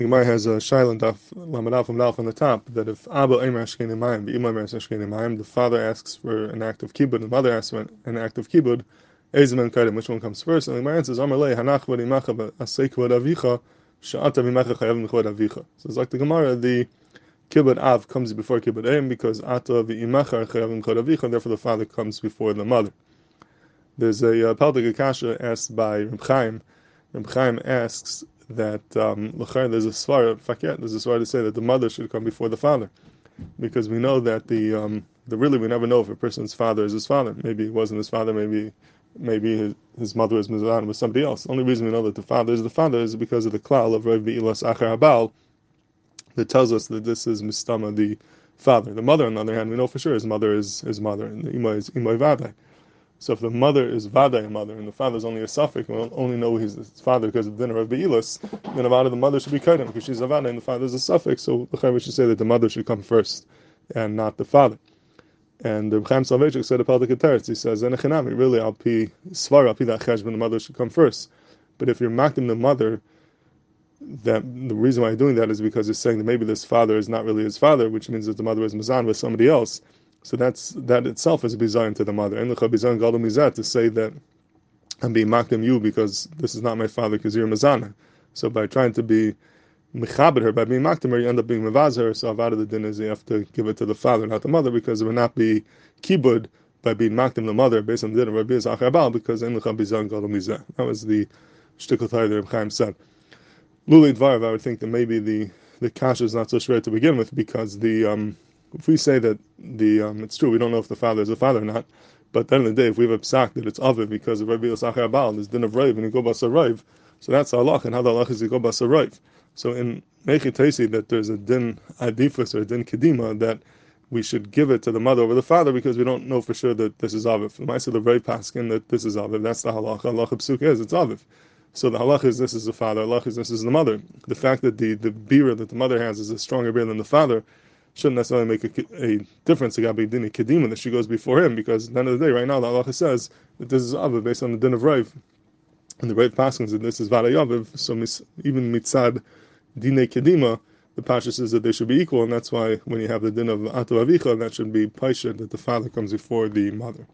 The Gemara has a Shailantaf Lamadaf Lamdaf on the top that if Abu emrash kein imayim, the ima emrash kein imayim, the father asks for an act of kibud, the mother asks for an act of kibud. Ezman Kedem, which one comes first? And the Gemara answers, Amarle hanach v'dimacha asay kibud avicha, sha'ata v'dimacha chayav l'kibud avicha. So it's like the Gemara, the kibud Av comes before kibud em because ata v'imacha chayav l'kibud avicha. Therefore, the father comes before the mother. There's a pasuk kasha asked by Reb Chaim. Reb Chaim asks that there's a svara to say that the mother should come before the father, because we know that we never know if a person's father is his father. Maybe it wasn't his father. Maybe his mother was mezaneh with somebody else. The only reason we know that the father is because of the klal of Rov Bi'ilas Achar Ha'baal that tells us that this is mistama, the father. The mother, on the other hand, we know for sure his mother is his mother, and the ima is ima vadai. So if the mother is Vada, a mother, and the father is only a Suffolk, we'll only know he's his father because of the dinner of Be'ilas, then the mother should be Kedem, because she's a Vada and the father is a Suffolk, so the Chaim should say that the mother should come first, and not the father. And the Chaim Salvechik said about the Keteretz, he says, really, I'll be svara, I'll be that cheshbon, the mother should come first. But if you're mocking the mother, that the reason why you're doing that is because you're saying that maybe this father is not really his father, which means that the mother is mezaneh with somebody else. So that itself is a bizayon to the mother. And the chabizayon gadol mizeh to say that I'm being mocked at you because this is not my father because you're mezaneh. So by trying to be mechaber her, by being mocked at her, you end up being mevazah herself out of the din hazeh. You have to give it to the father, not the mother, because it would not be kibud by being mocked at the mother based on the din of Be'ilas Achar Ha'baal because in the chabizayon gadol mizeh. That was the shtiklatay that Reb Chaim said. Luli dvarav, I would think that maybe the kasha is not so shver to begin with because if we say that it's true, we don't know if the father is the father or not, but at the end of the day, if we have a psaq that it's aviv because of Rov Bi'ilas Achar Ha'baal, there's din of raiv and Igobasa raiv, so that's halach, and how the halach is Igobasa raiv. So in Mechitaisi, that there's a din adifus or a din kedima that we should give it to the mother over the father because we don't know for sure that this is aviv. The ma'aseh of raiv paskin that this is aviv, that's the halach. Halach psuk is it's aviv. So the halach is this is the father, halach is this is the mother. The fact that the bira that the mother has is a stronger bira than the father shouldn't necessarily make a difference to Gabi Dini Kedima that she goes before him, because at the end of the day, right now, the halacha says that this is Aviv based on the din of Raiv, and the Raiv paskins that this is Vada Yaviv, so even Mitzad Dine Kedima, the Pasha says that they should be equal, and that's why when you have the din of Ato Avicha, that should be Pasha, that the father comes before the mother.